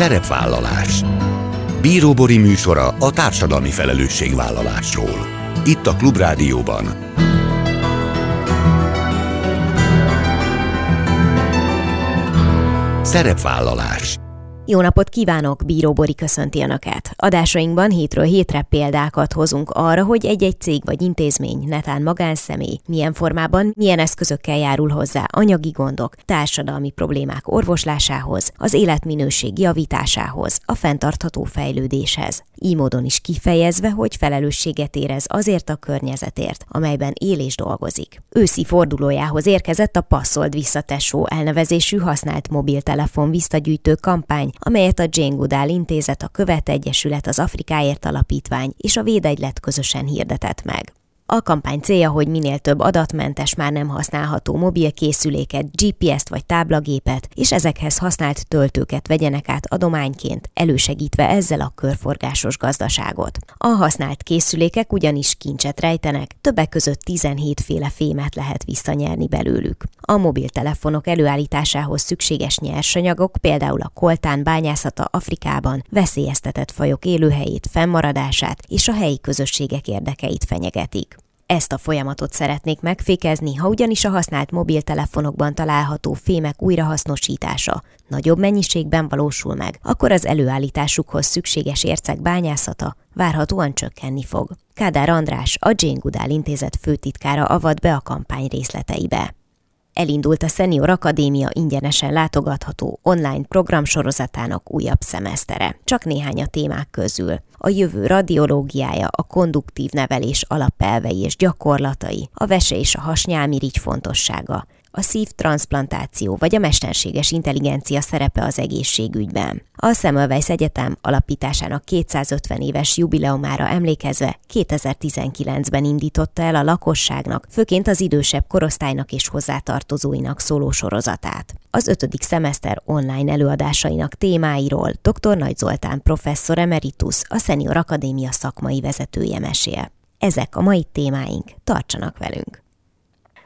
Szerepvállalás. Bíró Bori műsora a társadalmi felelősségvállalásról. Itt a Klubrádióban. Szerepvállalás. Jó napot kívánok, Bíró Bori köszönti Önöket. Adásainkban hétről hétre példákat hozunk arra, hogy egy-egy cég vagy intézmény, netán magánszemély, milyen formában, milyen eszközökkel járul hozzá anyagi gondok, társadalmi problémák orvoslásához, az életminőség javításához, a fenntartható fejlődéshez. Így módon is kifejezve, hogy felelősséget érez azért a környezetért, amelyben él és dolgozik. Őszi fordulójához érkezett a Passzold Vissza Tesó elnevezésű használt mobiltelefon visszagyűjtő kampány, amelyet a Jane Goodall Intézet, a Követ Egyesület, az Afrikáért Alapítvány és a Védegylet közösen hirdetett meg. A kampány célja, hogy minél több adatmentes, már nem használható mobilkészüléket, GPS-t vagy táblagépet, és ezekhez használt töltőket vegyenek át adományként, elősegítve ezzel a körforgásos gazdaságot. A használt készülékek ugyanis kincset rejtenek, többek között 17 féle fémet lehet visszanyerni belőlük. A mobiltelefonok előállításához szükséges nyersanyagok, például a koltán bányászata Afrikában veszélyeztetett fajok élőhelyét, fennmaradását és a helyi közösségek érdekeit fenyegetik. Ezt a folyamatot szeretnék megfékezni, ha ugyanis a használt mobiltelefonokban található fémek újrahasznosítása nagyobb mennyiségben valósul meg, akkor az előállításukhoz szükséges ércek bányászata várhatóan csökkenni fog. Kádár András, a Jane Goodall Intézet főtitkára avat be a kampány részleteibe. Elindult a Senior Akadémia ingyenesen látogatható online programsorozatának újabb szemesztere. Csak néhány a témák közül: a jövő radiológiája, a konduktív nevelés alapelvei és gyakorlatai, a vese és a hasnyálmirigy fontossága, a szívtranszplantáció vagy a mesterséges intelligencia szerepe az egészségügyben. A Semmelweis Egyetem alapításának 250 éves jubileumára emlékezve 2019-ben indította el a lakosságnak, főként az idősebb korosztálynak és hozzátartozóinak szóló sorozatát. Az 5. szemeszter online előadásainak témáiról dr. Nagy Zoltán professzor emeritus, a Senior Akadémia szakmai vezetője mesél. Ezek a mai témáink, tartsanak velünk!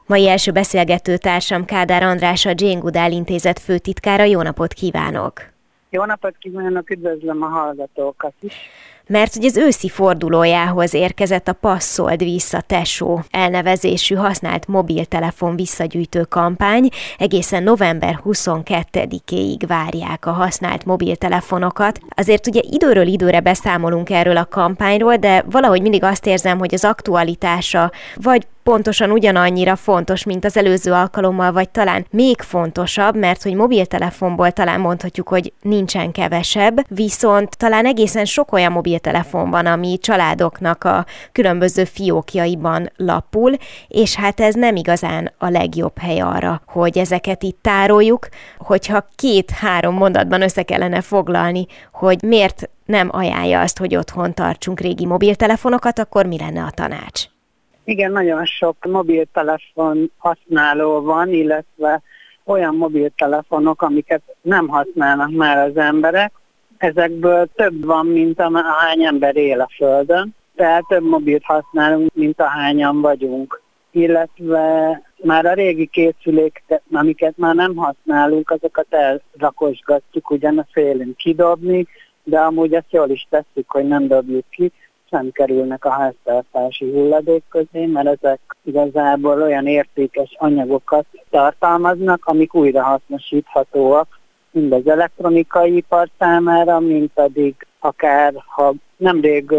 Mai első beszélgető társam Kádár András, a Jane Goodall Intézet főtitkára. Jó napot kívánok! Jó napot kívánok, üdvözlöm a hallgatókat is! Mert ugye az őszi fordulójához érkezett a Passzold Vissza Tesó elnevezésű használt mobiltelefon visszagyűjtő kampány. Egészen november 22-éig várják a használt mobiltelefonokat. Azért ugye időről időre beszámolunk erről a kampányról, de valahogy mindig azt érzem, hogy az aktualitása vagy pontosan ugyanannyira fontos, mint az előző alkalommal, vagy talán még fontosabb, mert hogy mobiltelefonból talán mondhatjuk, hogy nincsen kevesebb, viszont talán egészen sok olyan mobiltelefon van, ami családoknak a különböző fiókjaiban lapul, és hát ez nem igazán a legjobb hely arra, hogy ezeket itt tároljuk. Hogyha 2-3 mondatban össze kellene foglalni, hogy miért nem ajánlja azt, hogy otthon tartsunk régi mobiltelefonokat, akkor mi lenne a tanács? Igen, nagyon sok mobiltelefon használó van, illetve olyan mobiltelefonok, amiket nem használnak már az emberek. Ezekből több van, mint ahány ember él a Földön, tehát több mobilt használunk, mint ahányan vagyunk. Illetve már a régi készülék, amiket már nem használunk, azokat elrakosgatjuk, ugyan félünk kidobni, de amúgy ezt jól is tesszük, hogy nem dobjuk ki, nem kerülnek a háztartási hulladék közé, mert ezek igazából olyan értékes anyagokat tartalmaznak, amik újrahasznosíthatóak mind az elektronikai ipar számára, mint pedig akár, ha nemrég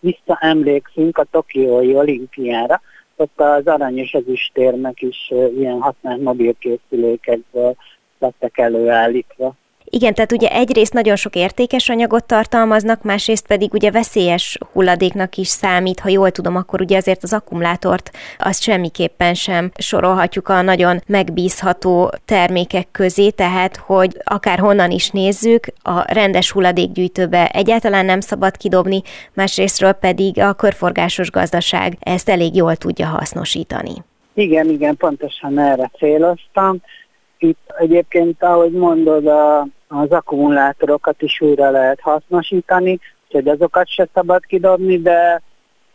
visszaemlékszünk a tokiói olimpiára, ott az arany és az ezüstérmek is ilyen használt mobilkészülékekből lettek előállítva. Igen, tehát ugye egyrészt nagyon sok értékes anyagot tartalmaznak, másrészt pedig ugye veszélyes hulladéknak is számít, ha jól tudom, akkor ugye azért az akkumulátort azt semmiképpen sem sorolhatjuk a nagyon megbízható termékek közé, tehát hogy akár honnan is nézzük, a rendes hulladékgyűjtőbe egyáltalán nem szabad kidobni, másrésztről pedig a körforgásos gazdaság ezt elég jól tudja hasznosítani. Igen, pontosan erre céloztam. Itt egyébként, ahogy mondod, az akkumulátorokat is újra lehet hasznosítani, úgyhogy azokat se szabad kidobni, de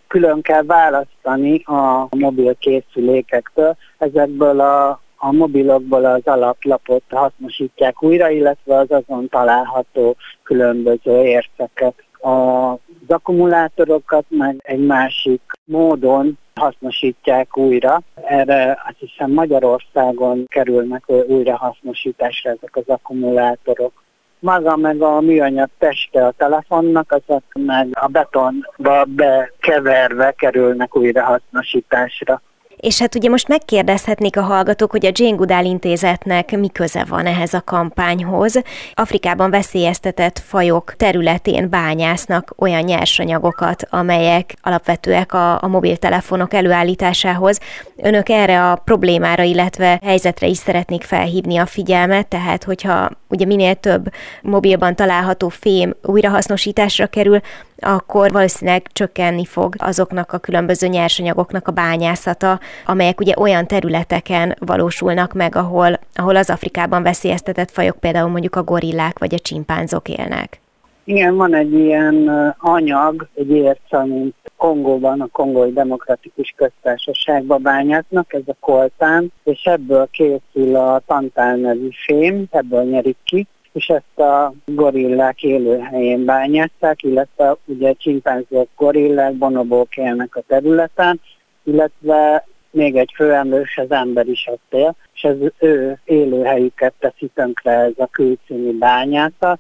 külön kell választani a mobil készülékektől. Ezekből a a mobilokból az alaplapot hasznosítják újra, illetve az azon található különböző érceket. Az akkumulátorokat meg egy másik módon hasznosítják újra. Erre azt hiszem Magyarországon kerülnek újrahasznosításra ezek az akkumulátorok. Maga meg a műanyag teste a telefonnak, azok meg a betonba bekeverve kerülnek újrahasznosításra. És hát ugye most megkérdezhetnék a hallgatók, hogy a Jane Goodall Intézetnek mi köze van ehhez a kampányhoz. Afrikában veszélyeztetett fajok területén bányásznak olyan nyersanyagokat, amelyek alapvetőek a mobiltelefonok előállításához. Önök erre a problémára, illetve helyzetre is szeretnék felhívni a figyelmet, tehát hogyha ugye minél több mobilban található fém újrahasznosításra kerül, akkor valószínűleg csökkenni fog azoknak a különböző nyersanyagoknak a bányászata, amelyek ugye olyan területeken valósulnak meg, ahol az Afrikában veszélyeztetett fajok, például mondjuk a gorillák vagy a csimpánzok élnek. Igen, van egy ilyen anyag, egy érce, amit Kongóban, a Kongói Demokratikus Köztársaságban bányásznak, ez a koltán, és ebből készül a tantál nevű fém, ebből nyerik ki, és ezt a gorillák élőhelyén bányászták, illetve ugye csimpánzok, gorillák, bonobók élnek a területen, illetve még egy főemlős, az ember is ott él, és az ő élőhelyüket teszi tönkre ez a külszíni bányászat,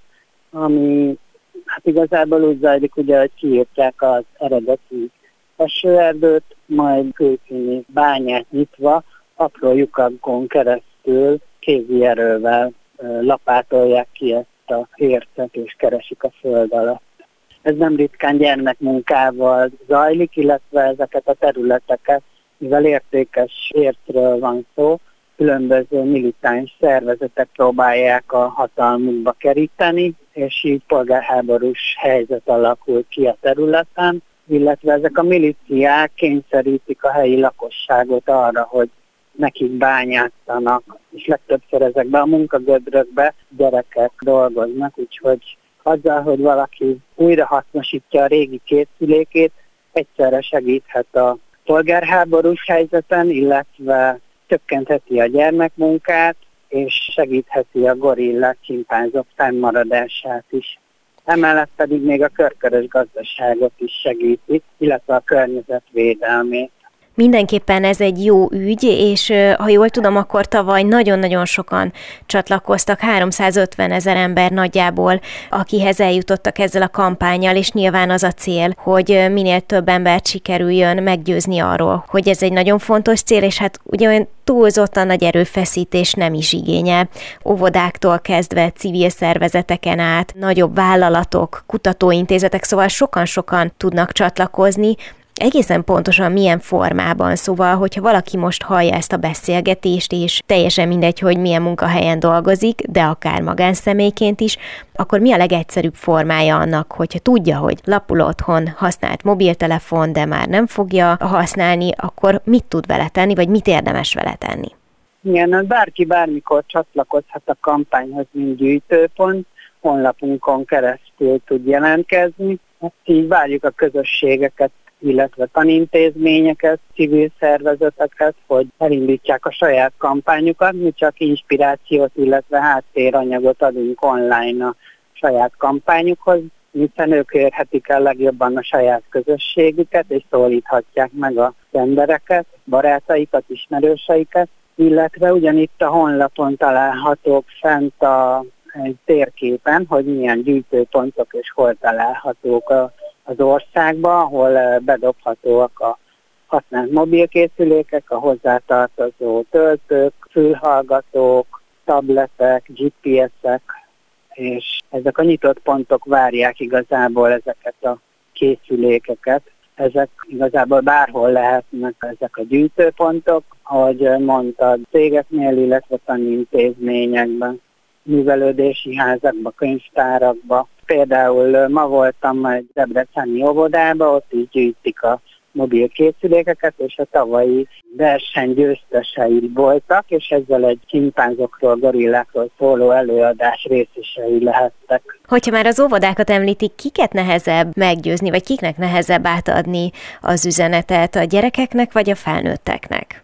ami hát igazából úgy zajlik, ugye, hogy kiírtják az eredeti esőerdőt, majd külszíni bányát nyitva, apró lyukakon keresztül kézi erővel lapátolják ki ezt a ércet, és keresik a föld alatt. Ez nem ritkán gyermekmunkával zajlik, illetve ezeket a területeket, mivel értékes értről van szó, különböző militáns szervezetek próbálják a hatalmukba keríteni, és így polgárháborús helyzet alakul ki a területen, illetve ezek a milíciák kényszerítik a helyi lakosságot arra, hogy nekik bányáztanak, és legtöbbször ezekben a munkagödrökbe gyerekek dolgoznak, úgyhogy azzal, hogy valaki újra hasznosítja a régi készülékét, egyszerre segíthet a polgárháborús helyzeten, illetve csökkentheti a gyermekmunkát, és segítheti a gorillák, csimpánzok fennmaradását is. Emellett pedig még a körkörös gazdaságot is segíti, illetve a környezetvédelmét. Mindenképpen ez egy jó ügy, és ha jól tudom, akkor tavaly nagyon-nagyon sokan csatlakoztak, 350 000 ember nagyjából, akihez eljutottak ezzel a kampánnyal, és nyilván az a cél, hogy minél több embert sikerüljön meggyőzni arról, hogy ez egy nagyon fontos cél, és hát ugye olyan túlzottan nagy erőfeszítés nem is igényel. Óvodáktól kezdve, civil szervezeteken át, nagyobb vállalatok, kutatóintézetek, szóval sokan-sokan tudnak csatlakozni, egészen pontosan milyen formában, szóval, hogyha valaki most hallja ezt a beszélgetést, és teljesen mindegy, hogy milyen munkahelyen dolgozik, de akár magánszemélyként is, akkor mi a legegyszerűbb formája annak, hogyha tudja, hogy lapul otthon, használt mobiltelefon, de már nem fogja használni, akkor mit tud vele tenni, vagy mit érdemes vele tenni? Igen, bárki bármikor csatlakozhat a kampányhoz, mint gyűjtőpont, honlapunkon keresztül tud jelentkezni, így várjuk a közösségeket, illetve tanintézményeket, civil szervezeteket, hogy elindítsák a saját kampányukat, mi csak inspirációt, illetve háttéranyagot adunk online a saját kampányukhoz, hiszen ők érhetik el legjobban a saját közösségüket, és szólíthatják meg az embereket, barátaikat, ismerőseiket, illetve ugyanitt a honlapon találhatók fent egy térképen, hogy milyen gyűjtőpontok és hol találhatók az országban, ahol bedobhatóak a használt mobilkészülékek, a hozzátartozó töltők, fülhallgatók, tabletek, GPS-ek, és ezek a nyitott pontok várják igazából ezeket a készülékeket. Ezek igazából bárhol lehetnek ezek a gyűjtőpontok, ahogy mondtad, cégeknél, illetve tanintézményekben, művelődési házakban, könyvtárakban. Például ma voltam egy debreceni óvodában, ott is gyűjtik a mobilkészülékeket, és a tavalyi verseny győztesei voltak, és ezzel egy csimpánzokról, gorillákról szóló előadás részesei lehettek. Hogyha már az óvodákat említik, kiket nehezebb meggyőzni, vagy kiknek nehezebb átadni az üzenetet, a gyerekeknek, vagy a felnőtteknek?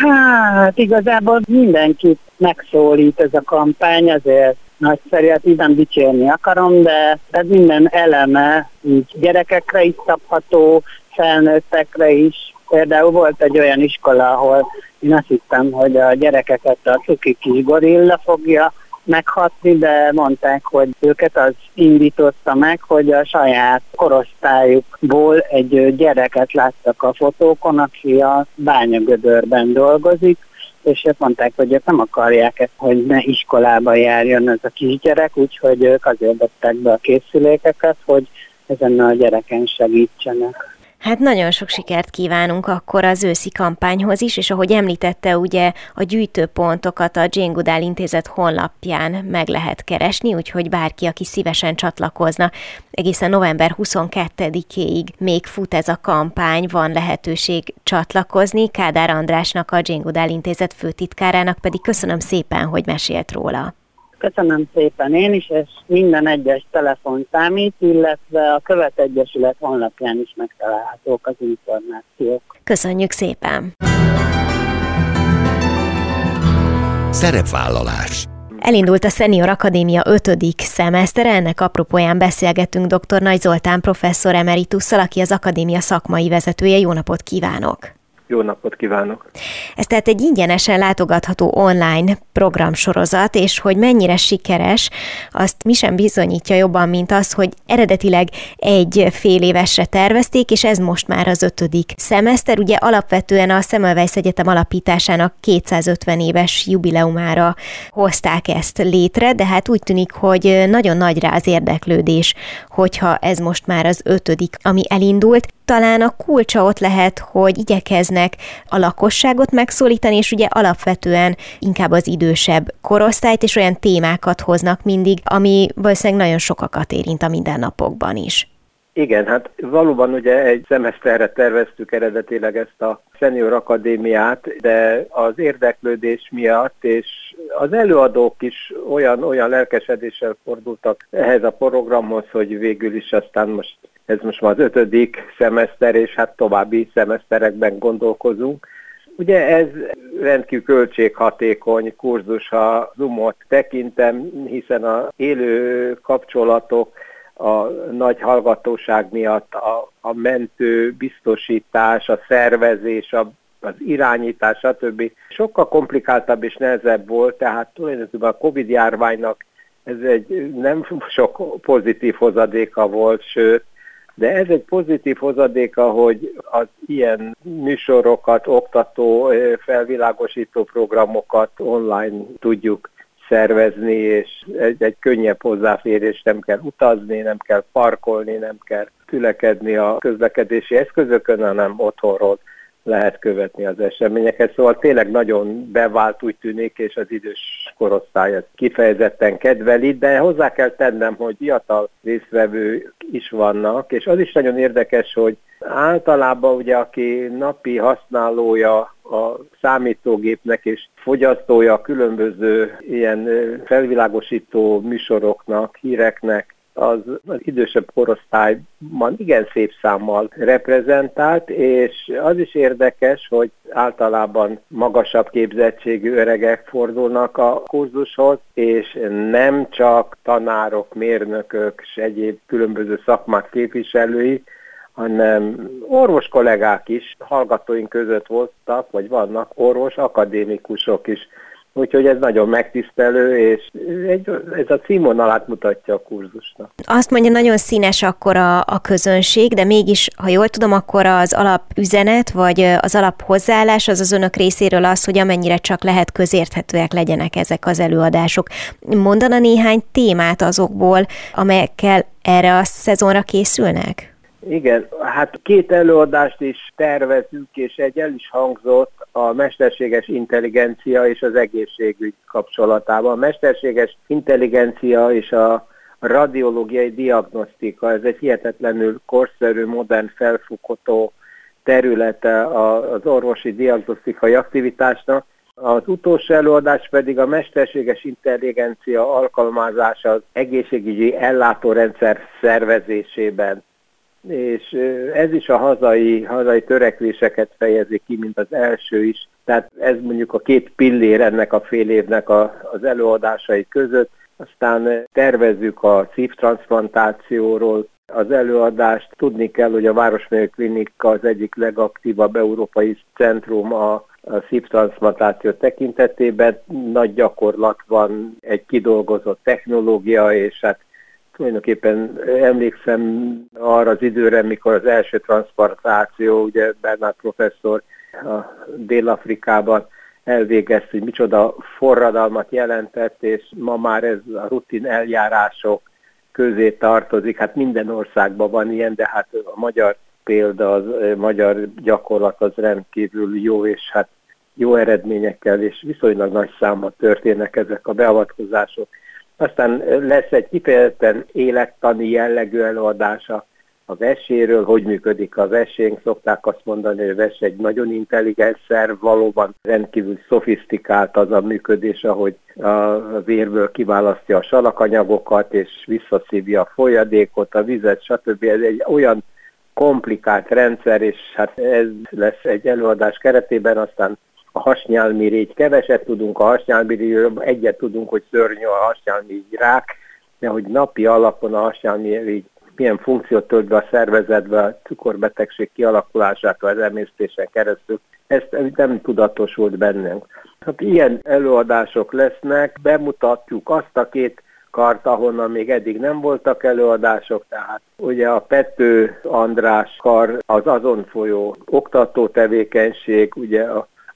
Hát igazából mindenkit megszólít ez a kampány, azért nagyszerű, hát így nem dicsérni akarom, de ez minden eleme így gyerekekre is szabható, felnőttekre is. Például volt egy olyan iskola, ahol én azt hittem, hogy a gyerekeket a cuki kis gorilla fogja meghatni, de mondták, hogy őket az indította meg, hogy a saját korosztályukból egy gyereket láttak a fotókon, aki a bányagödörben dolgozik, és mondták, hogy ők nem akarják, hogy ne iskolába járjon ez a kisgyerek, úgyhogy ők azért vettek be a készülékeket, hogy ezen a gyereken segítsenek. Hát nagyon sok sikert kívánunk akkor az őszi kampányhoz is, és ahogy említette, ugye a gyűjtőpontokat a Jane Goodall Intézet honlapján meg lehet keresni, úgyhogy bárki, aki szívesen csatlakozna, egészen november 22-ig még fut ez a kampány, van lehetőség csatlakozni. Kádár Andrásnak, a Jane Goodall Intézet főtitkárának pedig köszönöm szépen, hogy mesélt róla. Köszönöm szépen én is, és minden egyes telefon számít, illetve a Követ Egyesület honlapján is megtalálhatók az információk. Köszönjük szépen! Szerepvállalás. Elindult a Senior Akadémia 5. szemesztere, ennek apropóján beszélgetünk dr. Nagy Zoltán professzor emeritusszal, aki az akadémia szakmai vezetője. Jó napot kívánok! Jó napot kívánok! Ez tehát egy ingyenesen látogatható online programsorozat, és hogy mennyire sikeres, azt mi sem bizonyítja jobban, mint az, hogy eredetileg egy fél évesre tervezték, és ez most már az 5. szemeszter. Ugye alapvetően a Semmelweis Egyetem alapításának 250 éves jubileumára hozták ezt létre, de hát úgy tűnik, hogy nagyon nagy rá az érdeklődés, hogyha ez most már az 5., ami elindult. Talán a kulcsa ott lehet, hogy igyekeznek a lakosságot megszólítani, és ugye alapvetően inkább az idősebb korosztályt, és olyan témákat hoznak mindig, ami valószínűleg nagyon sokakat érint a mindennapokban is. Igen, hát valóban ugye egy szemeszterre terveztük eredetileg ezt a Senior Akadémiát, de az érdeklődés miatt, és az előadók is olyan lelkesedéssel fordultak ehhez a programhoz, hogy végül is aztán most ez most már az 5. szemeszter, és hát további szemeszterekben gondolkozunk. Ugye ez rendkívül költséghatékony kurzus, ha Zoomot tekintem, hiszen az élő kapcsolatok, a nagy hallgatóság miatt a mentő biztosítás, a szervezés, az irányítás, stb. Sokkal komplikáltabb és nehezebb volt, tehát tulajdonképpen a COVID-járványnak ez egy nem sok pozitív hozadéka volt, sőt, de ez egy pozitív hozadéka, hogy az ilyen műsorokat, oktató, felvilágosító programokat online tudjuk szervezni, és egy könnyebb hozzáférés, nem kell utazni, nem kell parkolni, nem kell tülekedni a közlekedési eszközökön, hanem otthonról lehet követni az eseményeket. Szóval tényleg nagyon bevált, úgy tűnik, és az idős korosztály kifejezetten kedveli, de hozzá kell tennem, hogy fiatal résztvevők is vannak, és az is nagyon érdekes, hogy általában ugye aki napi használója a számítógépnek és fogyasztója a különböző ilyen felvilágosító műsoroknak, híreknek, az idősebb korosztályban igen szép számmal reprezentált, és az is érdekes, hogy általában magasabb képzettségű öregek fordulnak a kurzushoz, és nem csak tanárok, mérnökök és egyéb különböző szakmák képviselői, hanem orvos kollégák is hallgatóink között voltak, vagy vannak orvos akadémikusok is. Úgyhogy ez nagyon megtisztelő, és ez a címvonalát mutatja a kurzusnak. Azt mondja, nagyon színes akkor a közönség, de mégis, ha jól tudom, akkor az alapüzenet, vagy az alaphozzáállás az az önök részéről az, hogy amennyire csak lehet közérthetőek legyenek ezek az előadások. Mondana néhány témát azokból, amelyekkel erre a szezonra készülnek? Igen, hát 2 előadást is tervezünk, és egy el is hangzott a mesterséges intelligencia és az egészségügy kapcsolatában. A mesterséges intelligencia és a radiológiai diagnosztika, ez egy hihetetlenül korszerű, modern, felfutó területe az orvosi diagnosztikai aktivitásnak. Az utolsó előadás pedig a mesterséges intelligencia alkalmazása az egészségügyi ellátórendszer szervezésében. és ez is a hazai törekvéseket fejezi ki, mint az első is. Tehát ez mondjuk a két pillér ennek a fél évnek az előadásai között. Aztán tervezzük a szívtranszplantációról az előadást. Tudni kell, hogy a Városmajori Klinika az egyik legaktívabb európai centrum a szívtranszplantáció tekintetében. Nagy gyakorlat van, egy kidolgozott technológia, és hát tulajdonképpen emlékszem arra az időre, mikor az első transzplantáció, ugye Bernát professzor a Dél-Afrikában elvégezte, hogy micsoda forradalmat jelentett, és ma már ez a rutin eljárások közé tartozik. Hát minden országban van ilyen, de hát a magyar példa, a magyar gyakorlat az rendkívül jó, és hát jó eredményekkel, és viszonylag nagy számmal történnek ezek a beavatkozások. Aztán lesz egy kifejezetten élettani jellegű előadása a veséről, hogy működik a vesénk. Szokták azt mondani, hogy a ves egy nagyon intelligens szerv, valóban rendkívül szofisztikált az a működés, ahogy a vérből kiválasztja a salakanyagokat, és visszaszívja a folyadékot, a vizet, stb. Ez egy olyan komplikált rendszer, és hát ez lesz egy előadás keretében. Aztán a hasnyálmirigy, keveset tudunk a hasnyálmirigyről, egyet tudunk, hogy szörnyű a hasnyálmirigy rák, de hogy napi alapon a hasnyálmirigy milyen funkciót tölt be a szervezetbe, a cukorbetegség kialakulásától, az emésztésen keresztül, ezt nem tudatosult bennünk. Hát ilyen előadások lesznek, bemutatjuk azt a két kart, ahonnan még eddig nem voltak előadások, tehát ugye a Pető András kar, az azon folyó oktató tevékenység, ugye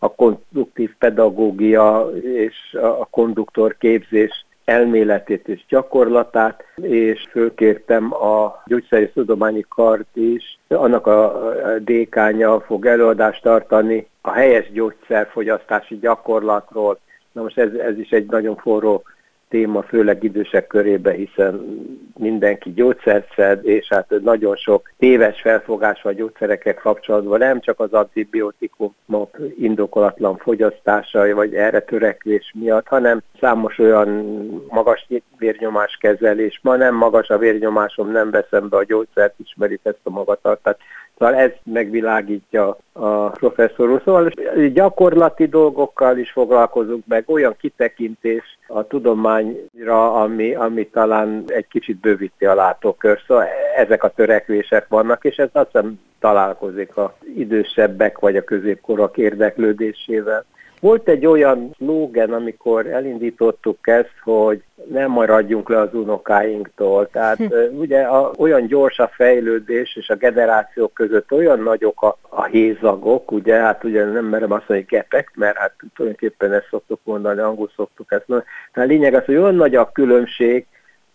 a konstruktív pedagógia és a konduktor képzés elméletét és gyakorlatát, és fölkértem a gyógyszerész tudományi kart is, annak a dékánya fog előadást tartani a helyes gyógyszerfogyasztási gyakorlatról. Na most ez is egy nagyon forró téma, főleg idősek körében, hiszen mindenki gyógyszert szed, és hát nagyon sok téves felfogás van gyógyszerekkel kapcsolatban, nem csak az antibiotikumok indokolatlan fogyasztása, vagy erre törekvés miatt, hanem számos olyan magas vérnyomás kezelés. Ma nem magas a vérnyomásom, nem veszem be a gyógyszert, ismerik ezt a magatartát. Szóval ezt megvilágítja a professzor úr. Szóval gyakorlati dolgokkal is foglalkozunk meg, olyan kitekintés a tudományra, ami talán egy kicsit bővíti a látókör. Szóval ezek a törekvések vannak, és ez azt hiszem találkozik az idősebbek vagy a középkorok érdeklődésével. Volt egy olyan szlógen, amikor elindítottuk ezt, hogy nem maradjunk le az unokáinktól. Tehát ugye olyan gyors a fejlődés, és a generációk között olyan nagyok a hézagok, ugye, hát ugye nem merem azt mondani gepek, mert hát tulajdonképpen ezt szoktuk mondani, angol szoktuk ezt mondani. Tehát a lényeg az, hogy olyan nagy a különbség,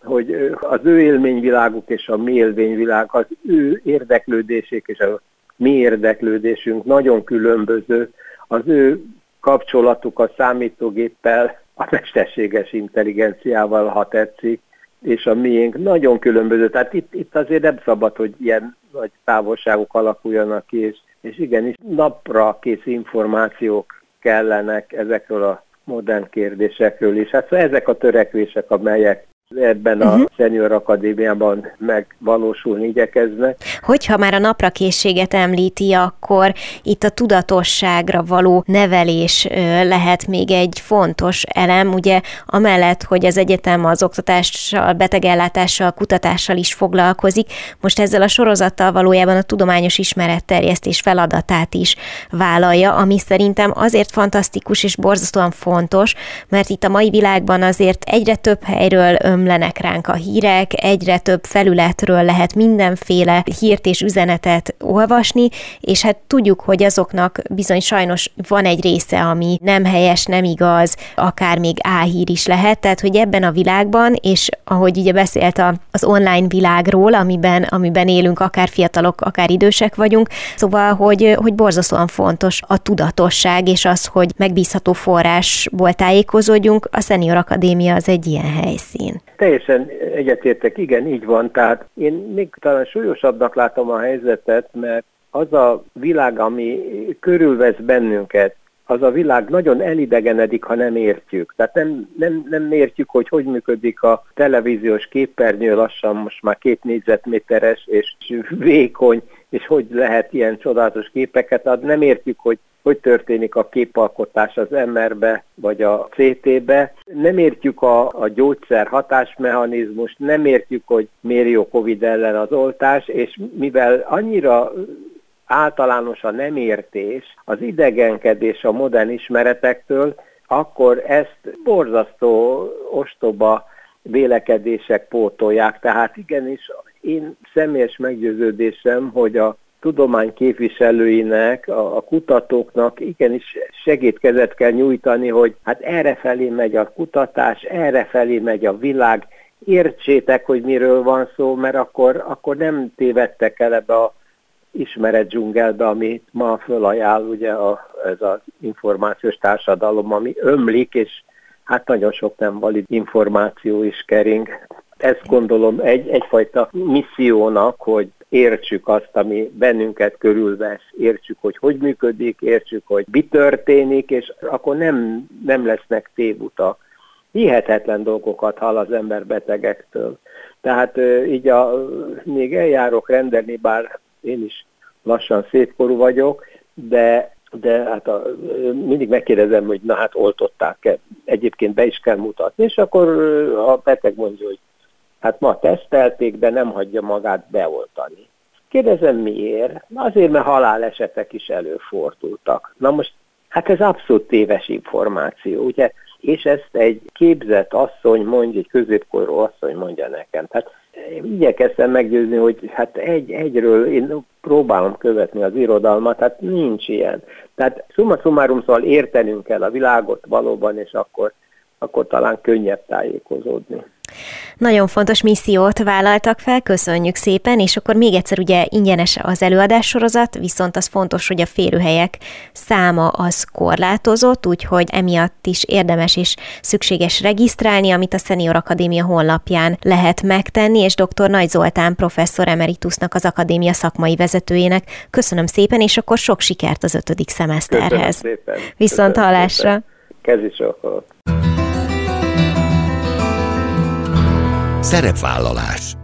hogy az ő élményviláguk és a mi élményvilág, az ő érdeklődésük és a mi érdeklődésünk nagyon különböző, az ő kapcsolatuk a számítógéppel, a mesterséges intelligenciával, ha tetszik, és a miénk nagyon különböző. Tehát itt azért nem szabad, hogy ilyen nagy távolságok alakuljanak ki, és igenis napra kész információk kellenek ezekről a modern kérdésekről is. Hát szóval ezek a törekvések, amelyek ebben a Senior Akadémiában megvalósulni igyekeznek. Hogyha már a naprakészséget említi, akkor itt a tudatosságra való nevelés lehet még egy fontos elem, ugye amellett, hogy az egyetem az oktatással, betegellátással, kutatással is foglalkozik, most ezzel a sorozattal valójában a tudományos ismeretterjesztés feladatát is vállalja, ami szerintem azért fantasztikus és borzasztóan fontos, mert itt a mai világban azért egyre több helyről ömlenek ránk a hírek, egyre több felületről lehet mindenféle hírt és üzenetet olvasni, és hát tudjuk, hogy azoknak bizony sajnos van egy része, ami nem helyes, nem igaz, akár még álhír is lehet, tehát hogy ebben a világban, és ahogy ugye beszélt az online világról, amiben élünk, akár fiatalok, akár idősek vagyunk, szóval, hogy borzasztóan fontos a tudatosság, és az, hogy megbízható forrásból tájékozódjunk, a Senior Akadémia az egy ilyen helyszín. Teljesen egyetértek, igen, így van. Tehát én még talán súlyosabbnak látom a helyzetet, mert az a világ, ami körülvesz bennünket, az a világ nagyon elidegenedik, ha nem értjük. Tehát nem értjük, hogy működik a televíziós képernyő, lassan most már 2 négyzetméteres és vékony, és hogy lehet ilyen csodálatos képeket adni. Nem értjük, hogy történik a képalkotás az MR-be vagy a CT-be. Nem értjük a gyógyszer hatásmechanizmust, nem értjük, hogy miért jó COVID ellen az oltás, és mivel annyira általános a nem értés, az idegenkedés a modern ismeretektől, akkor ezt borzasztó, ostoba vélekedések pótolják. Tehát igenis én személyes meggyőződésem, hogy a tudomány képviselőinek, a kutatóknak igenis segédkezet kell nyújtani, hogy hát errefelé megy a kutatás, errefelé megy a világ, értsétek, hogy miről van szó, mert akkor nem tévedtek el ebbe a ismeret dzsungelbe, amit ma fölajánl ugye ez az információs társadalom, ami ömlik, és hát nagyon sok nem valid információ is kering. Ezt gondolom egyfajta missziónak, hogy értsük azt, ami bennünket körülvesz, értsük, hogy működik, értsük, hogy mi történik, és akkor nem lesznek tévutak. Hihetetlen dolgokat hall az ember betegektől. Tehát így még eljárok rendelni, bár én is lassan szépkorú vagyok, de hát mindig megkérdezem, hogy na hát oltották-e. Egyébként be is kell mutatni, és akkor a beteg mondja, hogy hát ma tesztelték, de nem hagyja magát beoltani. Kérdezem, miért? Azért, mert halálesetek is előfordultak. Na most, hát ez abszolút téves információ, ugye? És ezt egy képzett asszony mondja, egy középkorú asszony mondja nekem. Tehát igyekeztem meggyőzni, hogy hát egyről én próbálom követni az irodalmat, hát nincs ilyen. Tehát summa summarum, szóval értenünk kell a világot valóban, és akkor talán könnyebb tájékozódni. Nagyon fontos missziót vállaltak fel, köszönjük szépen, és akkor még egyszer ugye ingyenes az előadássorozat, viszont az fontos, hogy a férőhelyek száma az korlátozott, úgyhogy emiatt is érdemes és szükséges regisztrálni, amit a Senior Akadémia honlapján lehet megtenni, és dr. Nagy Zoltán professzor emeritusnak, az akadémia szakmai vezetőjének köszönöm szépen, és akkor sok sikert az 5. szemeszterhez. Viszont hallásra! Kezi sokkal! Szerepvállalás.